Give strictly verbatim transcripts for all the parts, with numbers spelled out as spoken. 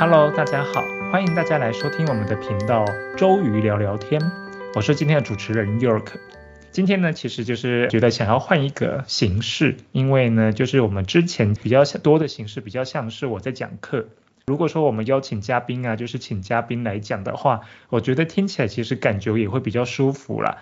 Hello， 大家好，欢迎大家来收听我们的频道周瑜聊聊天，我是今天的主持人 York。今天呢，其实就是觉得想要换一个形式，因为呢，就是我们之前比较多的形式比较像是我在讲课。如果说我们邀请嘉宾啊，就是请嘉宾来讲的话，我觉得听起来其实感觉也会比较舒服啦。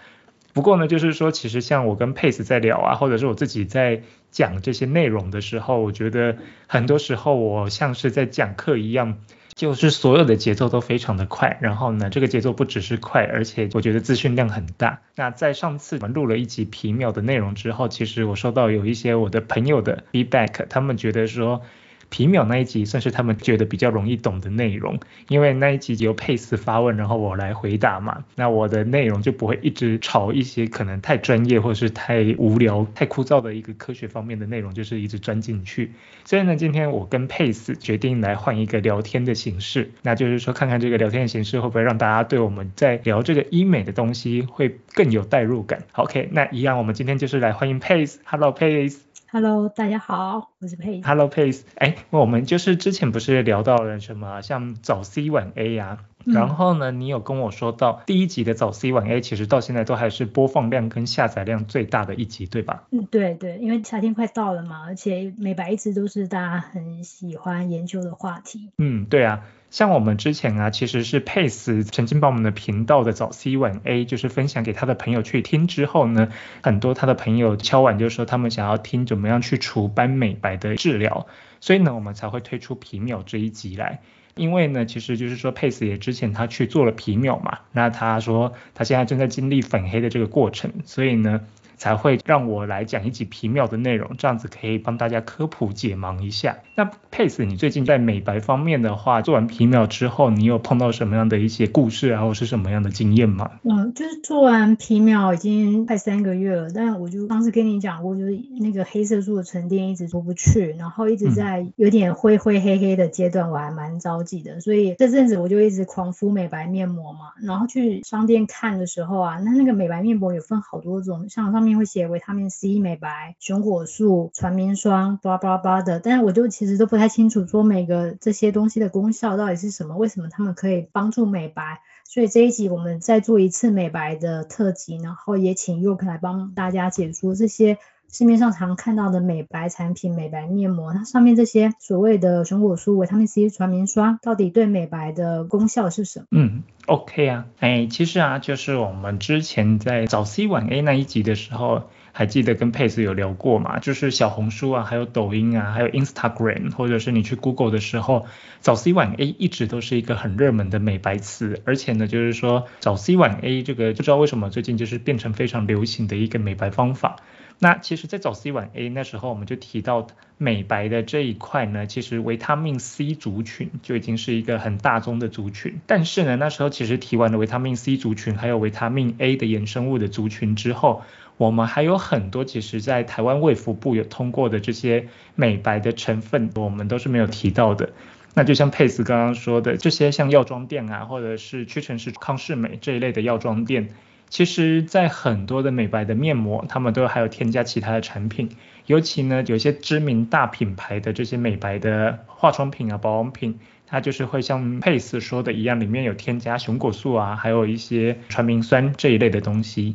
不过呢，就是说，其实像我跟 Pace 在聊啊，或者是我自己在讲这些内容的时候，我觉得很多时候我像是在讲课一样，就是所有的节奏都非常的快。然后呢，这个节奏不只是快，而且我觉得资讯量很大。那在上次我们录了一集皮秒的内容之后，其实我收到有一些我的朋友的 feedback， 他们觉得说皮秒那一集算是他们觉得比较容易懂的内容，因为那一集由 Pace 发问，然后我来回答嘛，那我的内容就不会一直炒一些可能太专业或是太无聊太枯燥的一个科学方面的内容，就是一直钻进去。所以呢，今天我跟 Pace 决定来换一个聊天的形式，那就是说看看这个聊天的形式会不会让大家对我们在聊这个医美的东西会更有代入感。 OK， 那一样我们今天就是来欢迎 Pace。 Hello Pace。Hello， 大家好，我是 Pace。Hello Pace， 哎，我们就是之前不是聊到了什么像早 C 晚 A 啊、嗯、然后呢，你有跟我说到第一集的早 C 晚 A 其实到现在都还是播放量跟下载量最大的一集，对吧？嗯，对对，因为夏天快到了嘛，而且美白一直都是大家很喜欢研究的话题。嗯，对啊。像我们之前啊，其实是 Pace 曾经把我们的频道的早 C 晚 A 就是分享给他的朋友去听之后呢，很多他的朋友敲碗就说他们想要听怎么样去除斑美白的治疗，所以呢我们才会推出皮秒这一集来。因为呢，其实就是说 Pace 也之前他去做了皮秒嘛，那他说他现在正在经历粉黑的这个过程，所以呢才会让我来讲一集皮秒的内容，这样子可以帮大家科普解盲一下。那 Pace， 你最近在美白方面的话，做完皮秒之后，你有碰到什么样的一些故事啊，或是什么样的经验吗？嗯，就是做完皮秒已经快三个月了，但我就当时跟你讲过，就是那个黑色素的沉淀一直出不去，然后一直在有点灰灰黑黑的阶段，我还蛮着急的，所以这阵子我就一直狂敷美白面膜嘛。然后去商店看的时候啊，那那个美白面膜有分好多种，像上面会写维他命 C 美白、熊果素、传明霜 blah blah blah 的，但是我就其实都不太清楚说每个这些东西的功效到底是什么，为什么他们可以帮助美白。所以这一集我们再做一次美白的特辑，然后也请 York 来帮大家解说这些市面上常看到的美白产品、美白面膜，它上面这些所谓的熊果素、维他命 C、传明霜到底对美白的功效是什么。嗯 OK 啊，哎，其实啊就是我们之前在早 C 晚 A 那一集的时候还记得跟 Pace 有聊过嘛，就是小红书啊还有抖音啊还有 Instagram 或者是你去 Google 的时候，早 C 晚 A 一直都是一个很热门的美白词。而且呢就是说早 C 晚 A 这个不知道为什么最近就是变成非常流行的一个美白方法。那其实在早 C 晚 A 那时候我们就提到美白的这一块呢，其实维他命 C 族群就已经是一个很大宗的族群，但是呢那时候其实提完了维他命 C 族群还有维他命 A 的衍生物的族群之后，我们还有很多其实在台湾卫福部有通过的这些美白的成分我们都是没有提到的。那就像 Pace 刚刚说的，这些像药妆店啊或者是屈臣氏、康是美这一类的药妆店，其实在很多的美白的面膜他们都还有添加其他的产品，尤其呢有些知名大品牌的这些美白的化妆品啊、保养品，它就是会像 Pace 说的一样，里面有添加熊果素啊还有一些传明酸这一类的东西。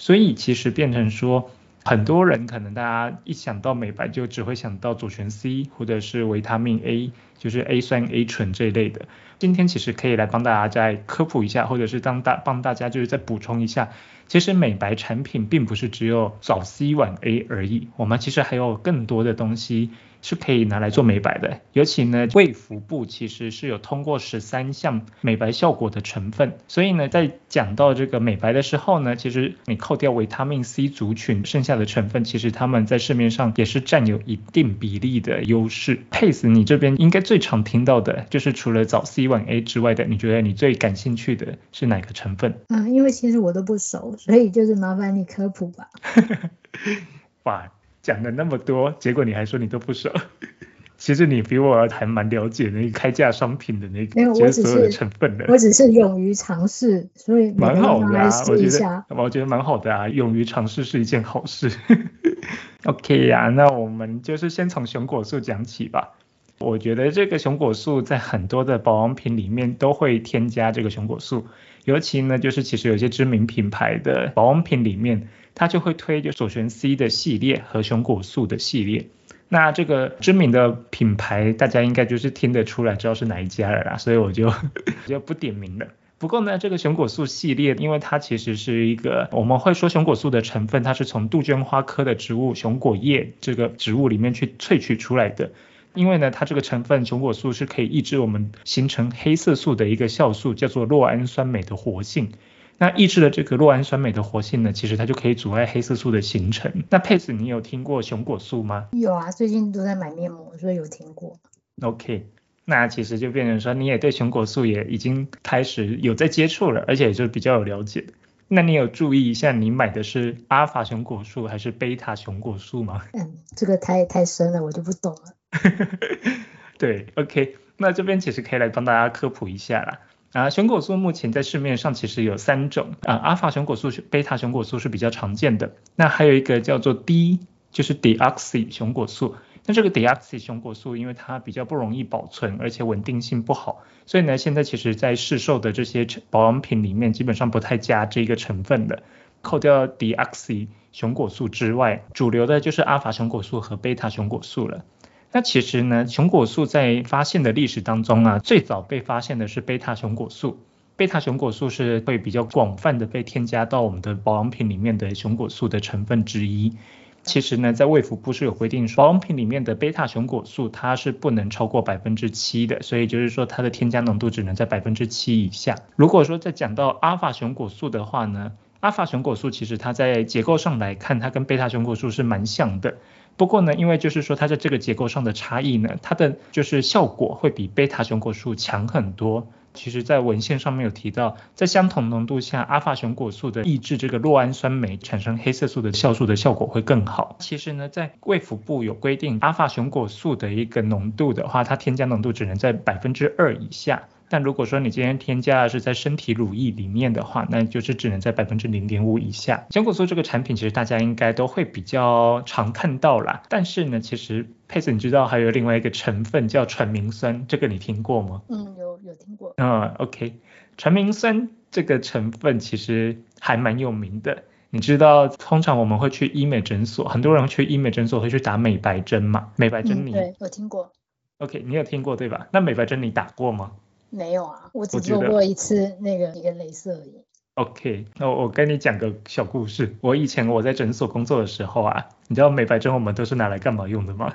所以其实变成说很多人可能大家一想到美白就只会想到左旋 C 或者是维他命 A， 就是 A 酸 A 醇这一类的。今天其实可以来帮大家再科普一下，或者是当大帮大家就是再补充一下，其实美白产品并不是只有早 C 晚 A 而已，我们其实还有更多的东西是可以拿来做美白的。尤其呢卫福部其实是有通过十三项美白效果的成分，所以呢在讲到这个美白的时候呢，其实你扣掉维他命 C 族群剩下的成分，其实他们在市面上也是占有一定比例的优势。 Pace 你这边应该最常听到的就是除了早 C 晚 A 之外的，你觉得你最感兴趣的是哪个成分？嗯，因为其实我都不熟，所以就是麻烦你科普吧。哇，讲了那么多，结果你还说你都不熟。其实你比我还蛮了解那个开架商品的那个其实所有的成分的。我只是勇于尝试，所以蛮好的啊，我觉得我觉得蛮好的啊，勇于尝试是一件好事。OK 啊，那我们就是先从熊果素讲起吧。我觉得这个熊果素在很多的保养品里面都会添加这个熊果素，尤其呢就是其实有些知名品牌的保养品里面它就会推就左旋 C 的系列和熊果素的系列，那这个知名的品牌大家应该就是听得出来知道是哪一家了啦，所以我就就不点名了。不过呢这个熊果素系列因为它其实是一个我们会说熊果素的成分它是从杜鹃花科的植物熊果叶这个植物里面去萃取出来的，因为呢它这个成分熊果素是可以抑制我们形成黑色素的一个酵素叫做酪氨酸酶的活性，那抑制了这个酪氨酸酶的活性呢其实它就可以阻碍黑色素的形成。那Pace你有听过熊果素吗？有啊，最近都在买面膜所以有听过。 OK，那其实就变成说你也对熊果素也已经开始有在接触了，而且就比较有了解。那你有注意一下你买的是阿尔法熊果素还是贝塔熊果素吗？嗯，这个太太深了我就不懂了。对 OK， 那这边其实可以来帮大家科普一下啦。啊，熊果素目前在市面上其实有三种啊，阿尔法熊果素贝塔熊果素是比较常见的，那还有一个叫做 D 就是 Deoxy 熊果素，那这个 Deoxy 熊果素因为它比较不容易保存而且稳定性不好，所以呢现在其实在市售的这些保养品里面基本上不太加这个成分的，扣掉 Deoxy 熊果素之外主流的就是阿尔法熊果素和贝塔熊果素了。那其实呢熊果素在发现的历史当中啊，最早被发现的是贝塔熊果素，贝塔熊果素是会比较广泛的被添加到我们的保养品里面的熊果素的成分之一。其实呢在卫福部是有规定说保养品里面的贝塔熊果素它是不能超过 百分之七 的，所以就是说它的添加浓度只能在 百分之七 以下。如果说再讲到阿尔法熊果素的话呢，阿尔法熊果素其实它在结构上来看它跟贝塔熊果素是蛮像的，不过呢因为就是说它在这个结构上的差异呢，它的就是效果会比贝塔熊果素强很多。其实在文献上面有提到在相同浓度下阿尔法熊果素的抑制这个酪氨酸酶产生黑色素的酵素的效果会更好。其实呢在卫福部有规定阿尔法熊果素的一个浓度的话它添加浓度只能在 百分之二 以下，但如果说你今天添加的是在身体乳液里面的话那就是只能在 百分之零点五 以下。熊果素这个产品其实大家应该都会比较常看到啦，但是呢其实佩子你知道还有另外一个成分叫传明酸，这个你听过吗？嗯，有有听过。嗯 OK， 传明酸这个成分其实还蛮有名的，你知道通常我们会去医美诊所，很多人去医美诊所会去打美白针嘛，美白针你、嗯、对我听过。 OK， 你有听过对吧？那美白针你打过吗？没有啊，我只做过一次那个一个雷射而已。 OK， 那我跟你讲个小故事。我以前我在诊所工作的时候啊，你知道美白针我们都是拿来干嘛用的吗？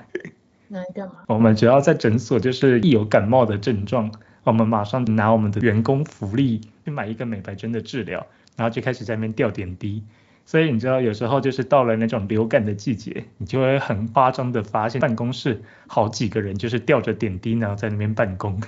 拿来干嘛？我们只要在诊所就是一有感冒的症状，我们马上拿我们的员工福利去买一个美白针的治疗，然后就开始在那边吊点滴。所以你知道有时候就是到了那种流感的季节，你就会很夸张的发现办公室好几个人就是吊着点滴然后在那边办公。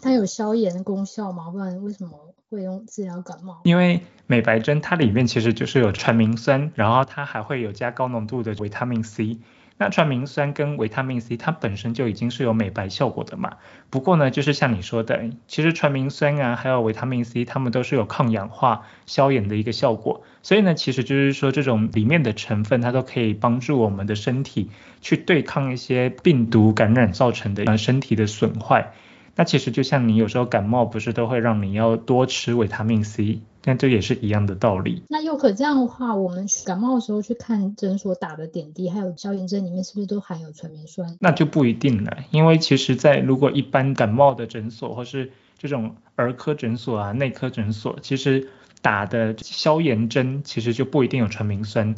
它有消炎功效吗？不然为什么会用治疗感冒？因为美白针它里面其实就是有传明酸，然后它还会有加高浓度的维他命 C，那传明酸跟维他命 C 它本身就已经是有美白效果的嘛，不过呢就是像你说的其实传明酸啊还有维他命 C 它们都是有抗氧化消炎的一个效果，所以呢其实就是说这种里面的成分它都可以帮助我们的身体去对抗一些病毒感染造成的身体的损坏。那其实就像你有时候感冒不是都会让你要多吃维他命 C，那这也是一样的道理。那又可这样的话，我们感冒的时候去看诊所打的点滴还有消炎针里面是不是都含有传明酸？那就不一定了，因为其实在如果一般感冒的诊所或是这种儿科诊所啊内科诊所，其实打的消炎针其实就不一定有传明酸，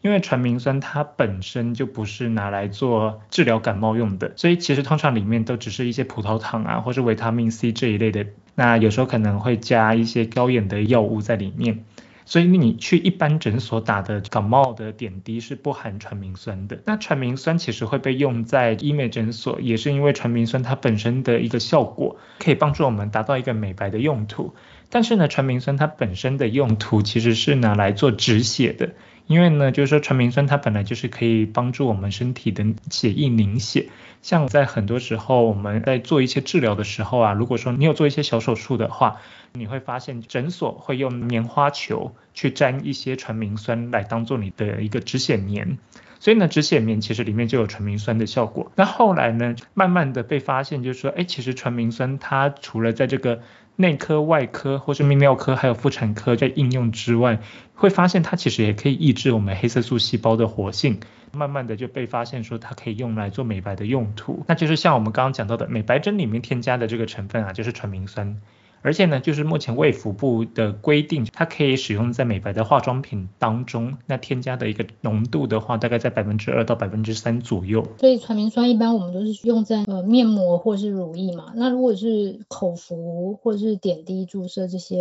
因为传明酸它本身就不是拿来做治疗感冒用的，所以其实通常里面都只是一些葡萄糖啊或是维他命 C 这一类的，那有时候可能会加一些消炎的药物在里面，所以你去一般诊所打的感冒的点滴是不含传明酸的。那传明酸其实会被用在医美诊所，也是因为传明酸它本身的一个效果可以帮助我们达到一个美白的用途，但是呢传明酸它本身的用途其实是拿来做止血的，因为呢就是说传明酸它本来就是可以帮助我们身体的血液凝血，像在很多时候我们在做一些治疗的时候啊，如果说你有做一些小手术的话，你会发现诊所会用棉花球去沾一些传明酸来当做你的一个止血棉，所以呢止血棉其实里面就有传明酸的效果。那后来呢慢慢的被发现就是说，哎，其实传明酸它除了在这个内科、外科或是泌尿科还有妇产科在应用之外，会发现它其实也可以抑制我们黑色素细胞的活性，慢慢的就被发现说它可以用来做美白的用途。那就是像我们刚刚讲到的美白针里面添加的这个成分啊，就是传明酸，而且呢就是目前卫福部的规定，它可以使用在美白的化妆品当中，那添加的一个浓度的话大概在 百分之二 到 百分之三 左右。所以传明酸一般我们都是用在、呃、面膜或是乳液嘛，那如果是口服或是点滴注射，这些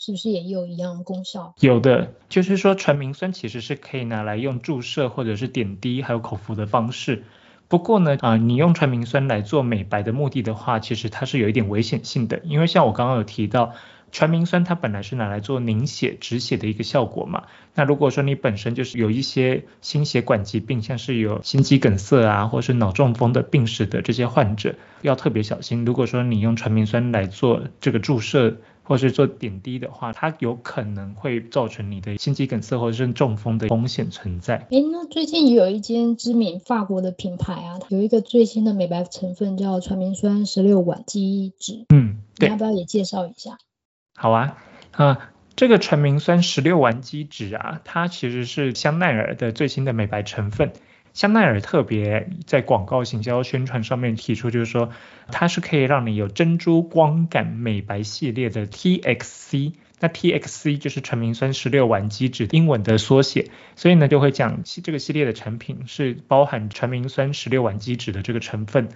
是不是也有一样的功效？有的，就是说传明酸其实是可以拿来用注射或者是点滴还有口服的方式，不过呢、呃、你用传明酸来做美白的目的的话，其实它是有一点危险性的，因为像我刚刚有提到传明酸它本来是拿来做凝血止血的一个效果嘛，那如果说你本身就是有一些心血管疾病，像是有心肌梗塞啊或是脑中风的病史的这些患者要特别小心，如果说你用传明酸来做这个注射或是做点滴的话，它有可能会造成你的心肌梗塞或者是中风的风险存在。诶，那最近也有一间知名法国的品牌啊，有一个最新的美白成分叫传明酸十六烷基酯，嗯，对，你要不要也介绍一下？好啊，呃、这个传明酸十六烷基酯啊，它其实是香奈儿的最新的美白成分。香奈儿特别在广告行销宣传上面提出，就是说它是可以让你有珍珠光感美白系列的 T X C， 那 T X C 就是传明酸十六烷基酯英文的缩写，所以呢就会讲这个系列的产品是包含传明酸十六烷基酯的这个成分。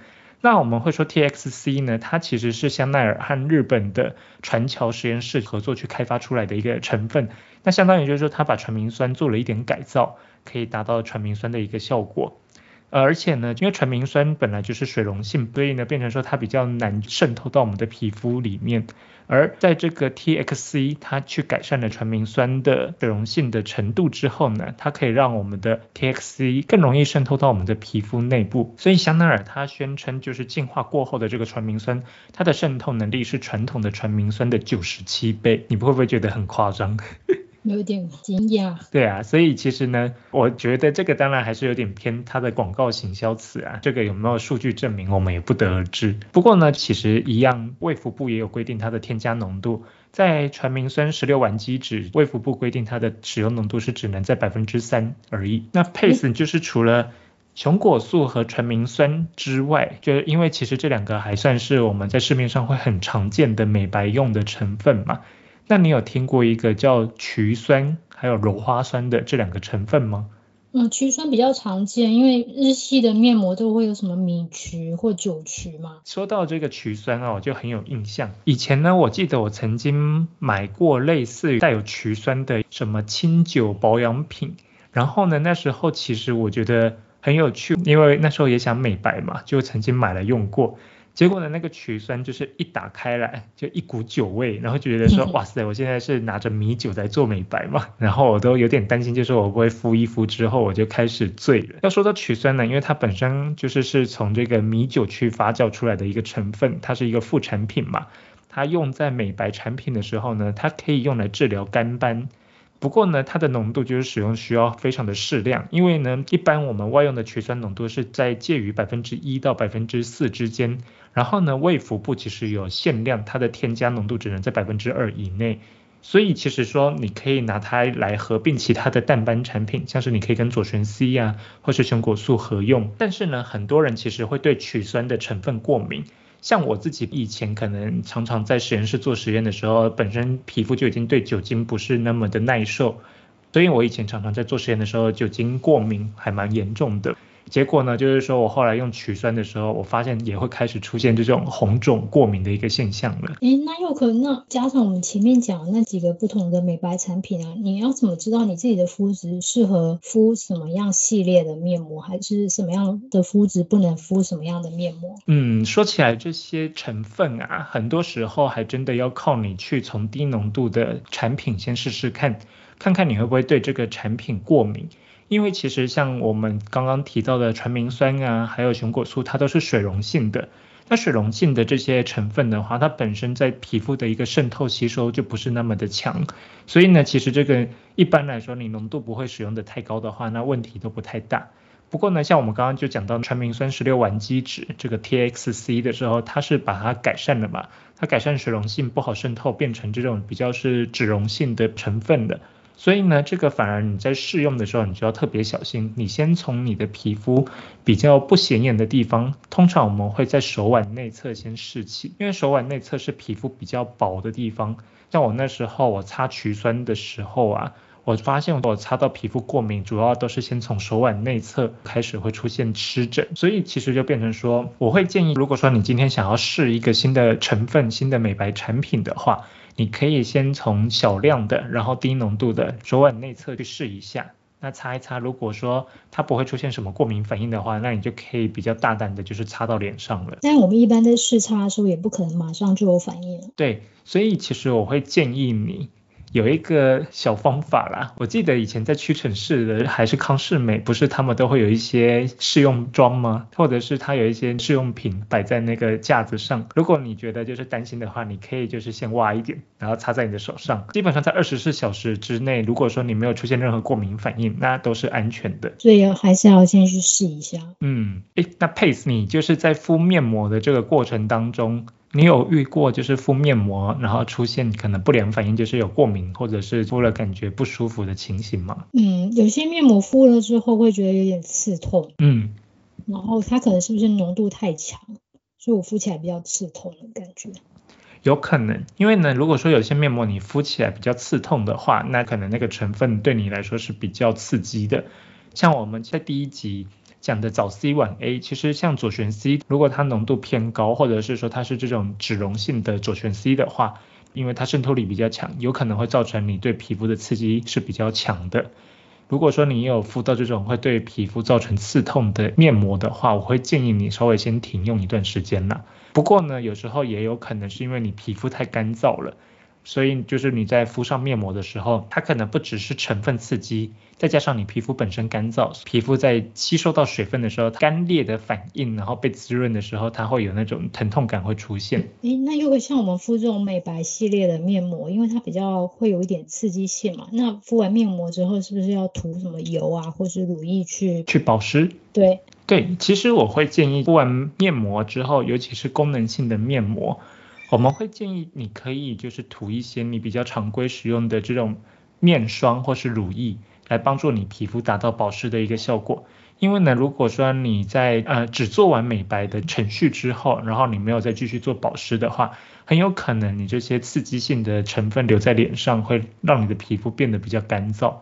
那我们会说 T X C 呢，它其实是香奈儿和日本的船桥实验室合作去开发出来的一个成分，那相当于就是说它把传明酸做了一点改造，可以达到传明酸的一个效果。而且呢因为传明酸本来就是水溶性，所以呢变成说它比较难渗透到我们的皮肤里面，而在这个 T X C 它去改善了传明酸的水溶性的程度之后呢，它可以让我们的 T X C 更容易渗透到我们的皮肤内部，所以香奈儿它宣称就是进化过后的这个传明酸，它的渗透能力是传统的传明酸的九十七倍，你会不会觉得很夸张？有点惊讶。对啊，所以其实呢我觉得这个当然还是有点偏它的广告行销词啊，这个有没有数据证明我们也不得而知。不过呢其实一样，卫福部也有规定它的添加浓度，在传明酸十六烷基酯卫福部规定它的使用浓度是只能在 百分之三 而已。那 Pace 就是除了熊果素和传明酸之外，就因为其实这两个还算是我们在市面上会很常见的美白用的成分嘛，那你有听过一个叫曲酸还有柔花酸的这两个成分吗？嗯，曲酸比较常见，因为日系的面膜都会有什么米曲或酒曲嘛。说到这个曲酸啊，我就很有印象，以前呢我记得我曾经买过类似于带有曲酸的什么清酒保养品，然后呢那时候其实我觉得很有趣，因为那时候也想美白嘛，就曾经买了用过，结果呢那个曲酸就是一打开来就一股酒味，然后就觉得说哇塞，我现在是拿着米酒在做美白嘛，然后我都有点担心，就是我不会敷一敷之后我就开始醉了。要说到曲酸呢，因为它本身就是是从这个米酒去发酵出来的一个成分，它是一个副产品嘛，它用在美白产品的时候呢，它可以用来治疗干斑，不过呢它的浓度就是使用需要非常的适量，因为呢一般我们外用的曲酸浓度是在介于 百分之一 到 百分之四 之间，然后呢卫福部其实有限量，它的添加浓度只能在 百分之二 以内，所以其实说你可以拿它来合并其他的淡斑产品，像是你可以跟左旋 C 啊或是熊果素合用。但是呢很多人其实会对曲酸的成分过敏，像我自己以前可能常常在实验室做实验的时候，本身皮肤就已经对酒精不是那么的耐受，所以我以前常常在做实验的时候酒精过敏还蛮严重的。结果呢就是说我后来用曲酸的时候，我发现也会开始出现这种红肿过敏的一个现象了。诶，那又可能加上我们前面讲那几个不同的美白产品啊，你要怎么知道你自己的肤质适合敷什么样系列的面膜，还是什么样的肤质不能敷什么样的面膜？嗯，说起来这些成分啊，很多时候还真的要靠你去从低浓度的产品先试试看，看看你会不会对这个产品过敏。因为其实像我们刚刚提到的传明酸啊，还有熊果素，它都是水溶性的。那水溶性的这些成分的话，它本身在皮肤的一个渗透吸收就不是那么的强，所以呢，其实这个一般来说你浓度不会使用的太高的话，那问题都不太大。不过呢，像我们刚刚就讲到传明酸十六烷基酯这个 T X C 的时候，它是把它改善了嘛，它改善水溶性不好渗透，变成这种比较是脂溶性的成分的。所以呢，这个反而你在试用的时候，你就要特别小心。你先从你的皮肤比较不显眼的地方，通常我们会在手腕内侧先试起，因为手腕内侧是皮肤比较薄的地方。像我那时候我擦曲酸的时候啊，我发现我擦到皮肤过敏，主要都是先从手腕内侧开始会出现湿疹，所以其实就变成说，我会建议，如果说你今天想要试一个新的成分、新的美白产品的话，你可以先从小量的，然后低浓度的手腕内侧去试一下。那擦一擦，如果说它不会出现什么过敏反应的话，那你就可以比较大胆的就是擦到脸上了。但我们一般在试擦的时候，也不可能马上就有反应。对，所以其实我会建议你有一个小方法啦，我记得以前在屈臣氏的还是康是美，不是他们都会有一些试用装吗？或者是他有一些试用品摆在那个架子上，如果你觉得就是担心的话，你可以就是先挖一点，然后擦在你的手上，基本上在二十四小时之内，如果说你没有出现任何过敏反应，那都是安全的，所以还是要先去试一下。嗯，诶，那 Pace 你就是在敷面膜的这个过程当中，你有遇过就是敷面膜然后出现可能不良反应，就是有过敏或者是敷了感觉不舒服的情形吗？嗯，有些面膜敷了之后会觉得有点刺痛，嗯，然后它可能是不是浓度太强，所以我敷起来比较刺痛的感觉。有可能，因为呢，如果说有些面膜你敷起来比较刺痛的话，那可能那个成分对你来说是比较刺激的。像我们在第一集讲的早 C 晚 A， 其实像左旋 C， 如果它浓度偏高，或者是说它是这种脂溶性的左旋 C 的话，因为它渗透力比较强，有可能会造成你对皮肤的刺激是比较强的。如果说你有敷到这种会对皮肤造成刺痛的面膜的话，我会建议你稍微先停用一段时间啦。不过呢，有时候也有可能是因为你皮肤太干燥了，所以就是你在敷上面膜的时候，它可能不只是成分刺激，再加上你皮肤本身干燥，皮肤在吸收到水分的时候干裂的反应，然后被滋润的时候，它会有那种疼痛感会出现。诶，那如果像我们敷这种美白系列的面膜，因为它比较会有一点刺激性嘛，那敷完面膜之后是不是要涂什么油啊，或是乳液去去保湿？对对，其实我会建议敷完面膜之后，尤其是功能性的面膜，我们会建议你可以就是涂一些你比较常规使用的这种面霜或是乳液，来帮助你皮肤达到保湿的一个效果。因为呢，如果说你在呃只做完美白的程序之后，然后你没有再继续做保湿的话，很有可能你这些刺激性的成分留在脸上，会让你的皮肤变得比较干燥。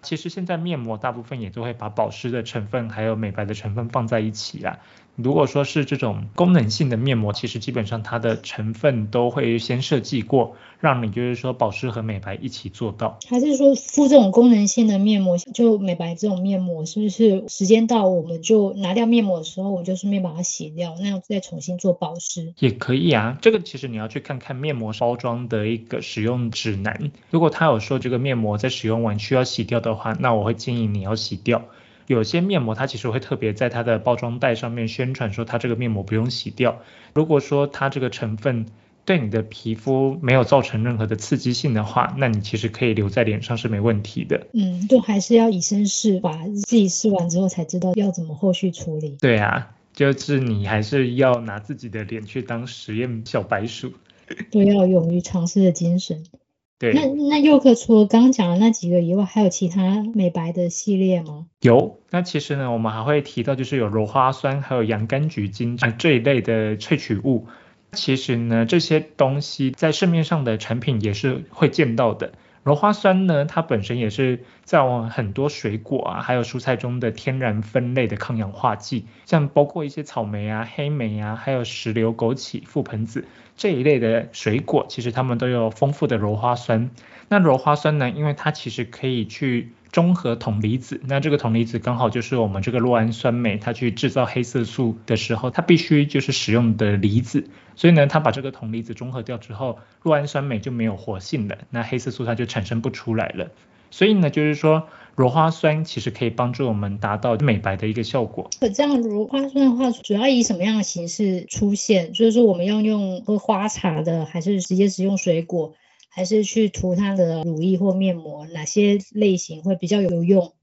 其实现在面膜大部分也都会把保湿的成分还有美白的成分放在一起啊。如果说是这种功能性的面膜，其实基本上它的成分都会先设计过，让你就是说保湿和美白一起做到。还是说敷这种功能性的面膜，就美白这种面膜，是不是时间到我们就拿掉面膜的时候，我就顺便把它洗掉，那再重新做保湿也可以啊。这个其实你要去看看面膜包装的一个使用指南，如果它有说这个面膜在使用完需要洗掉的话，那我会建议你要洗掉。有些面膜它其实会特别在它的包装袋上面宣传说它这个面膜不用洗掉，如果说它这个成分对你的皮肤没有造成任何的刺激性的话，那你其实可以留在脸上是没问题的。嗯，就还是要以身试法，自己试完之后才知道要怎么后续处理。对啊，就是你还是要拿自己的脸去当实验小白鼠，对，要勇于尝试的精神。对，那那York除了刚刚讲的那几个以外，还有其他美白的系列吗？有，那其实呢，我们还会提到就是有柔花酸还有洋甘菊精啊这一类的萃取物。其实呢，这些东西在市面上的产品也是会见到的。柔花酸呢，它本身也是在我们很多水果啊还有蔬菜中的天然酚类的抗氧化剂，像包括一些草莓啊、黑莓啊，还有石榴、枸杞、覆盆子这一类的水果，其实它们都有丰富的鞣花酸。那鞣花酸呢，因为它其实可以去中和铜离子，那这个铜离子刚好就是我们这个酪氨酸酶它去制造黑色素的时候它必须就是使用的离子，所以呢它把这个铜离子中和掉之后，酪氨酸酶就没有活性了，那黑色素它就产生不出来了。所以呢就是说鞣花酸其实可以帮助我们达到美白的一个效果。这样鞣花酸的话主要以什么样的形式出现？就是说我们要用喝花茶的，还是直接食用水果，还是去涂它的乳液或面膜，哪些类型会比较有用？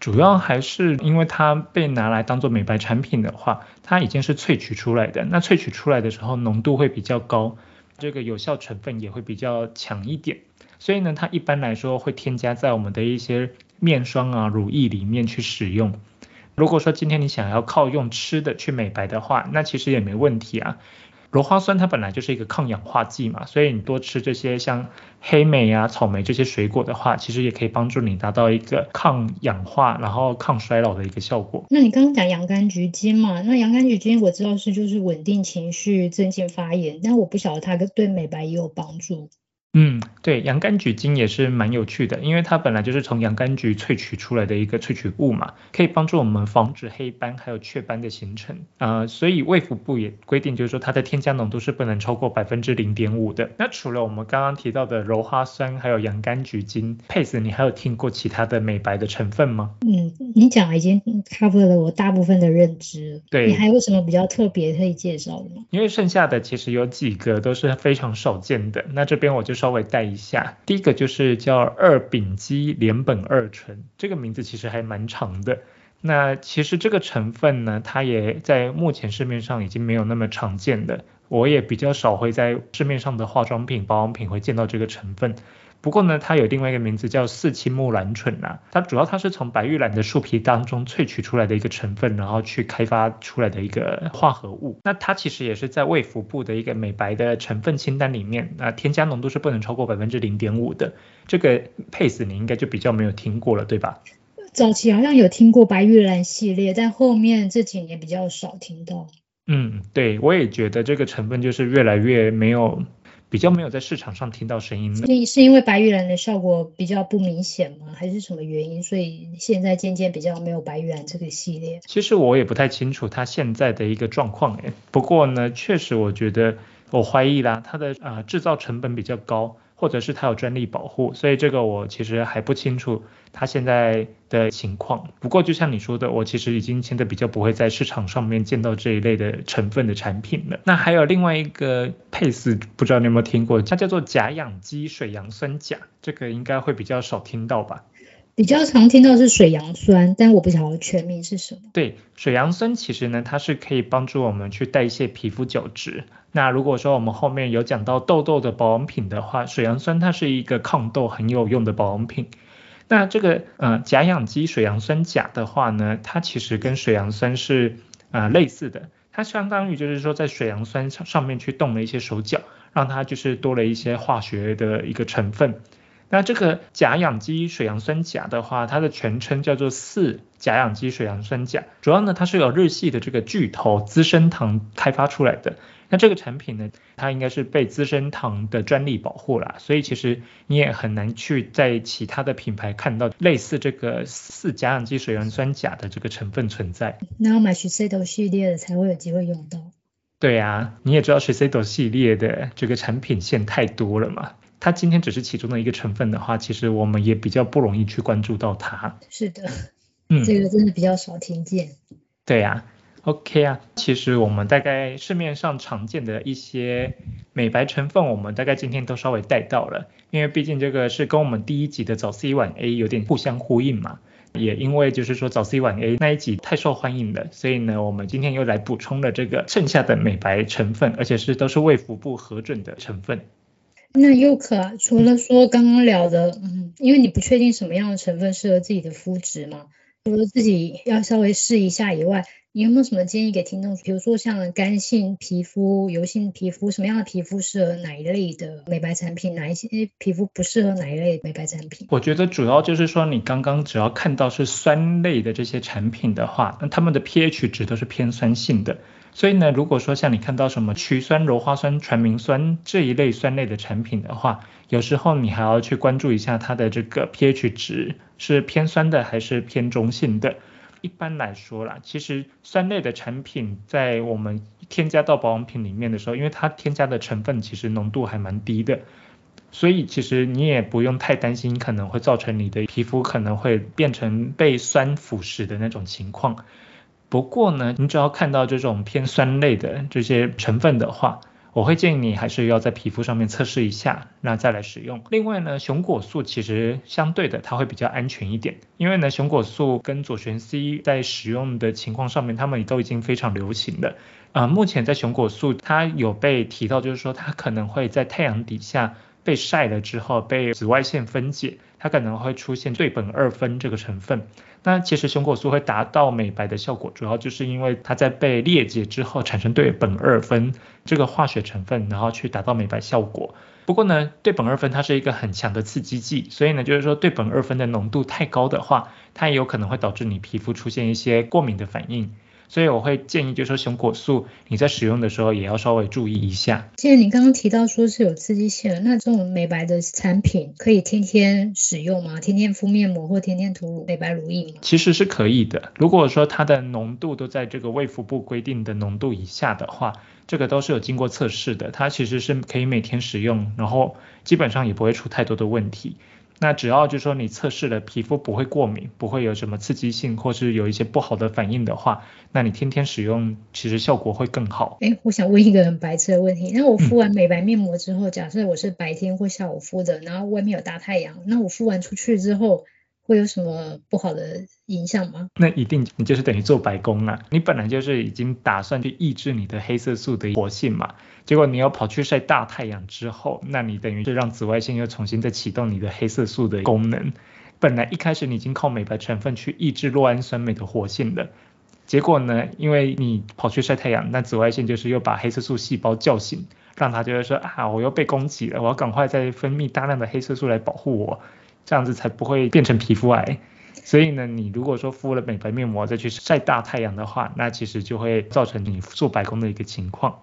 主要还是因为它被拿来当做美白产品的话，它已经是萃取出来的，那萃取出来的时候浓度会比较高，这个有效成分也会比较强一点，所以呢它一般来说会添加在我们的一些面霜啊、乳液里面去使用。如果说今天你想要靠用吃的去美白的话，那其实也没问题啊，鞣花酸它本来就是一个抗氧化剂嘛，所以你多吃这些像黑莓啊、草莓这些水果的话，其实也可以帮助你达到一个抗氧化然后抗衰老的一个效果。那你刚刚讲洋甘菊精嘛，那洋甘菊精我知道是就是稳定情绪、镇静发炎，但我不晓得它对美白也有帮助。嗯，对，洋甘菊精也是蛮有趣的，因为它本来就是从洋甘菊萃取出来的一个萃取物嘛，可以帮助我们防止黑斑还有雀斑的形成、呃、所以卫福部也规定就是说它的添加浓度是不能超过 百分之零点五 的。那除了我们刚刚提到的鞣花酸还有洋甘菊精， Pace 你还有听过其他的美白的成分吗？嗯，你讲已经 cover 了我大部分的认知。对，你还有什么比较特别可以介绍的吗？因为剩下的其实有几个都是非常少见的，那这边我就是稍微带一下。第一个就是叫二丙基联苯二醇，这个名字其实还蛮长的，那其实这个成分呢它也在目前市面上已经没有那么常见的，我也比较少会在市面上的化妆品、保养品会见到这个成分。不过呢它有另外一个名字叫四氢木兰醇啊，它主要它是从白玉兰的树皮当中萃取出来的一个成分，然后去开发出来的一个化合物。那它其实也是在卫福部的一个美白的成分清单里面，那添加浓度是不能超过 百分之零点五 的。这个 Pace 你应该就比较没有听过了对吧？早期好像有听过白玉兰系列，但后面这几年比较少听到。嗯，对，我也觉得这个成分就是越来越没有比较没有在市场上听到声音了。是因为白玉兰的效果比较不明显吗？还是什么原因？所以现在渐渐比较没有白玉兰这个系列。其实我也不太清楚它现在的一个状况、欸、不过呢确实我觉得我怀疑啦，它的、呃、制造成本比较高，或者是它有专利保护，所以这个我其实还不清楚它现在的情况。不过就像你说的，我其实已经现在比较不会在市场上面见到这一类的成分的产品了。那还有另外一个 Pace 不知道你有没有听过，它叫做甲氧基水杨酸钾，这个应该会比较少听到吧。比较常听到是水杨酸，但我不晓得全名是什么。对，水杨酸其实呢它是可以帮助我们去代谢皮肤角质，那如果说我们后面有讲到痘痘的保养品的话，水杨酸它是一个抗痘很有用的保养品。那这个呃甲氧基水杨酸钾的话呢，它其实跟水杨酸是呃类似的，它相当于就是说在水杨酸上面去动了一些手脚，让它就是多了一些化学的一个成分。那这个甲氧基水杨酸钾的话，它的全称叫做四甲氧基水杨酸钾，主要呢它是由日系的这个巨头资生堂开发出来的。那这个产品呢它应该是被资生堂的专利保护啦，所以其实你也很难去在其他的品牌看到类似这个四甲氧基水杨酸钾的这个成分存在。那要买 Shiseido 系列的才会有机会用到。对啊，你也知道 Shiseido 系列的这个产品线太多了嘛，它今天只是其中的一个成分的话，其实我们也比较不容易去关注到它。是的，嗯，这个真的比较少听见。对啊 OK 啊，其实我们大概市面上常见的一些美白成分我们大概今天都稍微带到了，因为毕竟这个是跟我们第一集的早 C 晚 A 有点互相呼应嘛，也因为就是说早 C 晚 A 那一集太受欢迎了，所以呢我们今天又来补充了这个剩下的美白成分，而且是都是卫福部核准的成分。那又可、啊、除了说刚刚聊的、嗯、因为你不确定什么样的成分适合自己的肤质嘛，除了自己要稍微试一下以外，你有没有什么建议给听众，比如说像干性皮肤、油性皮肤，什么样的皮肤适合哪一类的美白产品，哪一些皮肤不适合哪一类美白产品？我觉得主要就是说你刚刚只要看到是酸类的这些产品的话，那它们的 pH 值都是偏酸性的，所以呢如果说像你看到什么曲酸、柔花酸、传明酸这一类酸类的产品的话，有时候你还要去关注一下它的这个 pH 值是偏酸的还是偏中性的。一般来说啦，其实酸类的产品在我们添加到保养品里面的时候，因为它添加的成分其实浓度还蛮低的，所以其实你也不用太担心可能会造成你的皮肤可能会变成被酸腐蚀的那种情况。不过呢，你只要看到这种偏酸类的这些成分的话，我会建议你还是要在皮肤上面测试一下，那再来使用。另外呢，熊果素其实相对的它会比较安全一点，因为呢熊果素跟左旋 C 在使用的情况上面，它们都已经非常流行了、呃、目前在熊果素它有被提到，就是说它可能会在太阳底下被晒了之后被紫外线分解，它可能会出现对苯二酚这个成分。那其实熊果素会达到美白的效果，主要就是因为它在被裂解之后产生对苯二酚这个化学成分，然后去达到美白效果。不过呢，对苯二酚它是一个很强的刺激剂，所以呢就是说对苯二酚的浓度太高的话，它也有可能会导致你皮肤出现一些过敏的反应。所以我会建议就是说熊果素你在使用的时候也要稍微注意一下。既然你刚刚提到说是有刺激性的，那这种美白的产品可以天天使用吗？天天敷面膜或天天涂美白乳液吗？其实是可以的，如果说它的浓度都在这个卫福部规定的浓度以下的话，这个都是有经过测试的，它其实是可以每天使用，然后基本上也不会出太多的问题。那只要就是说你测试了皮肤不会过敏，不会有什么刺激性或是有一些不好的反应的话，那你天天使用其实效果会更好。诶，我想问一个很白痴的问题，那我敷完美白面膜之后、嗯、假设我是白天或下午敷的，然后外面有大太阳，那我敷完出去之后会有什么不好的影响吗？那一定，你就是等于做白工了、啊、你本来就是已经打算去抑制你的黑色素的活性嘛，结果你要跑去晒大太阳之后，那你等于是让紫外线又重新再启动你的黑色素的功能。本来一开始你已经靠美白成分去抑制酪氨酸酶的活性了，结果呢因为你跑去晒太阳，那紫外线就是又把黑色素细胞叫醒，让它觉得说啊我又被攻击了，我要赶快再分泌大量的黑色素来保护我，这样子才不会变成皮肤癌。所以呢你如果说敷了美白面膜再去晒大太阳的话，那其实就会造成你做白工的一个情况。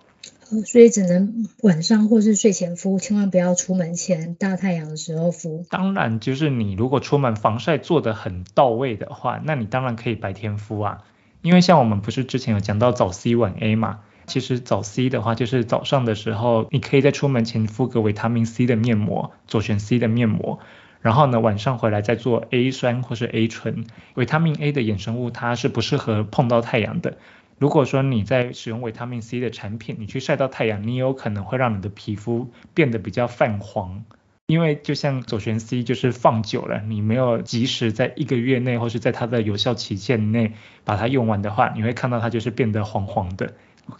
所以只能晚上或是睡前敷，千万不要出门前大太阳的时候敷。当然就是你如果出门防晒做得很到位的话，那你当然可以白天敷啊，因为像我们不是之前有讲到早 C 晚 A 嘛，其实早 C 的话就是早上的时候你可以在出门前敷个维他命 C 的面膜，左旋 C 的面膜，然后呢晚上回来再做 A 酸或是 A 醇。维他命 A 的衍生物它是不适合碰到太阳的，如果说你在使用维他命 C 的产品，你去晒到太阳，你有可能会让你的皮肤变得比较泛黄，因为就像左旋 C 就是放久了，你没有及时在一个月内或是在它的有效期限内把它用完的话，你会看到它就是变得黄黄的。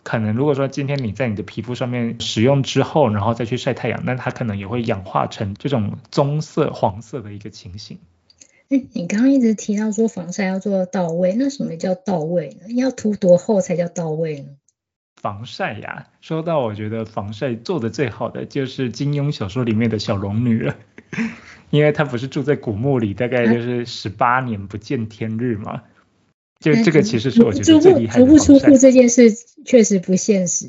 可能如果说今天你在你的皮肤上面使用之后，然后再去晒太阳，那它可能也会氧化成这种棕色黄色的一个情形。你刚刚一直提到说防晒要做到位，那什么叫到位呢？要涂多厚才叫到位呢？防晒呀、啊，说到我觉得防晒做的最好的就是金庸小说里面的小龙女了，因为她不是住在古墓里大概就是十八年不见天日嘛、啊就这个其实是我觉得最厉害的防晒。足不出户这件事确实不现实。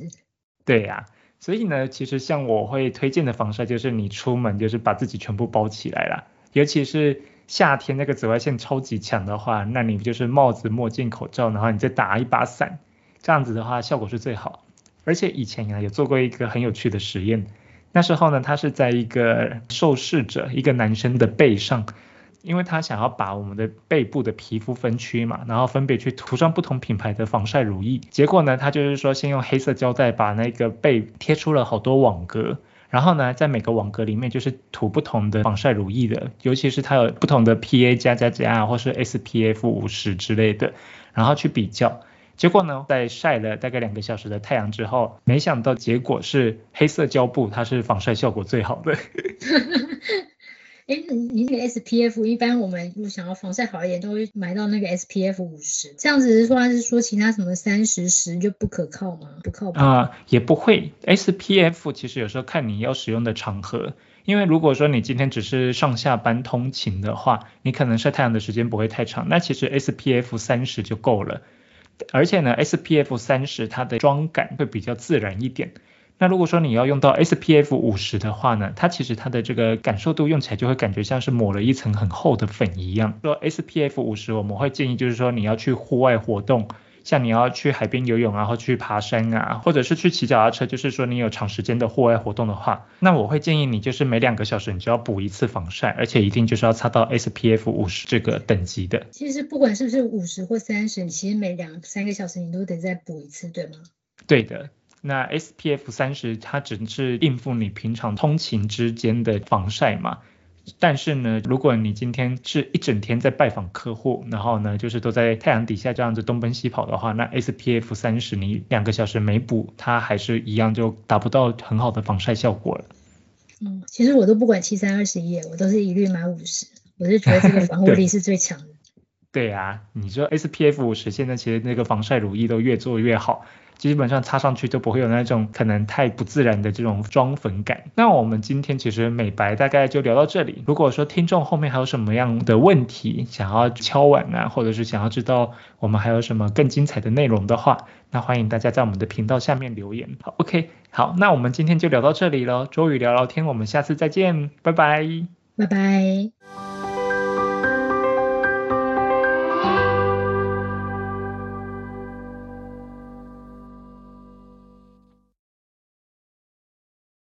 对呀、啊，所以呢，其实像我会推荐的防晒就是你出门就是把自己全部包起来啦，尤其是夏天那个紫外线超级强的话，那你就是帽子、墨镜、口罩，然后你再打一把伞，这样子的话效果是最好。而且以前啊有做过一个很有趣的实验，那时候呢，他是在一个受试者一个男生的背上。因为他想要把我们的背部的皮肤分区嘛，然后分别去涂上不同品牌的防晒乳液，结果呢他就是说先用黑色胶带把那个背贴出了好多网格，然后呢在每个网格里面就是涂不同的防晒乳液的，尤其是它有不同的 P A 加加加或是 S P F 五十 之类的，然后去比较。结果呢在晒了大概两个小时的太阳之后，没想到结果是黑色胶布它是防晒效果最好的哎，你那个 S P F 一般我们如果想要防晒好一点，都会买到那个 S P F 五十，这样子是说还是说其他什么三十十就不可靠吗？不靠谱啊、呃，也不会。S P F 其实有时候看你要使用的场合。因为如果说你今天只是上下班通勤的话，你可能晒太阳的时间不会太长，那其实 S P F 三十 就够了。而且呢 S P F 三十 它的妆感会比较自然一点。那如果说你要用到 S P F 五十 的话呢，它其实它的这个感受度用起来就会感觉像是抹了一层很厚的粉一样。说 S P F 五十 我们会建议就是说你要去户外活动，像你要去海边游泳啊，或去爬山啊，或者是去骑脚踏车，就是说你有长时间的户外活动的话，那我会建议你就是每两个小时你就要补一次防晒，而且一定就是要擦到 S P F 五十 这个等级的。其实不管是不是五十或三十，其实每两三个小时你都得再补一次，对吗？对的。那 S P F 三十 它只是应付你平常通勤之间的防晒嘛，但是呢如果你今天是一整天在拜访客户，然后呢就是都在太阳底下这样子东奔西跑的话，那 S P F 三十 你两个小时没补，它还是一样就达不到很好的防晒效果了。嗯，其实我都不管七三二十一，我都是一律买五十，我是觉得这个防护力是最强的。对, 对啊，你说 S P F 五十 现在其实那个防晒乳液都越做越好，基本上擦上去就不会有那种可能太不自然的这种妆粉感。那我们今天其实美白大概就聊到这里，如果说听众后面还有什么样的问题想要敲碗啊，或者是想要知道我们还有什么更精彩的内容的话，那欢迎大家在我们的频道下面留言。好 OK， 好，那我们今天就聊到这里了，周瑜聊聊天，我们下次再见，拜拜拜拜。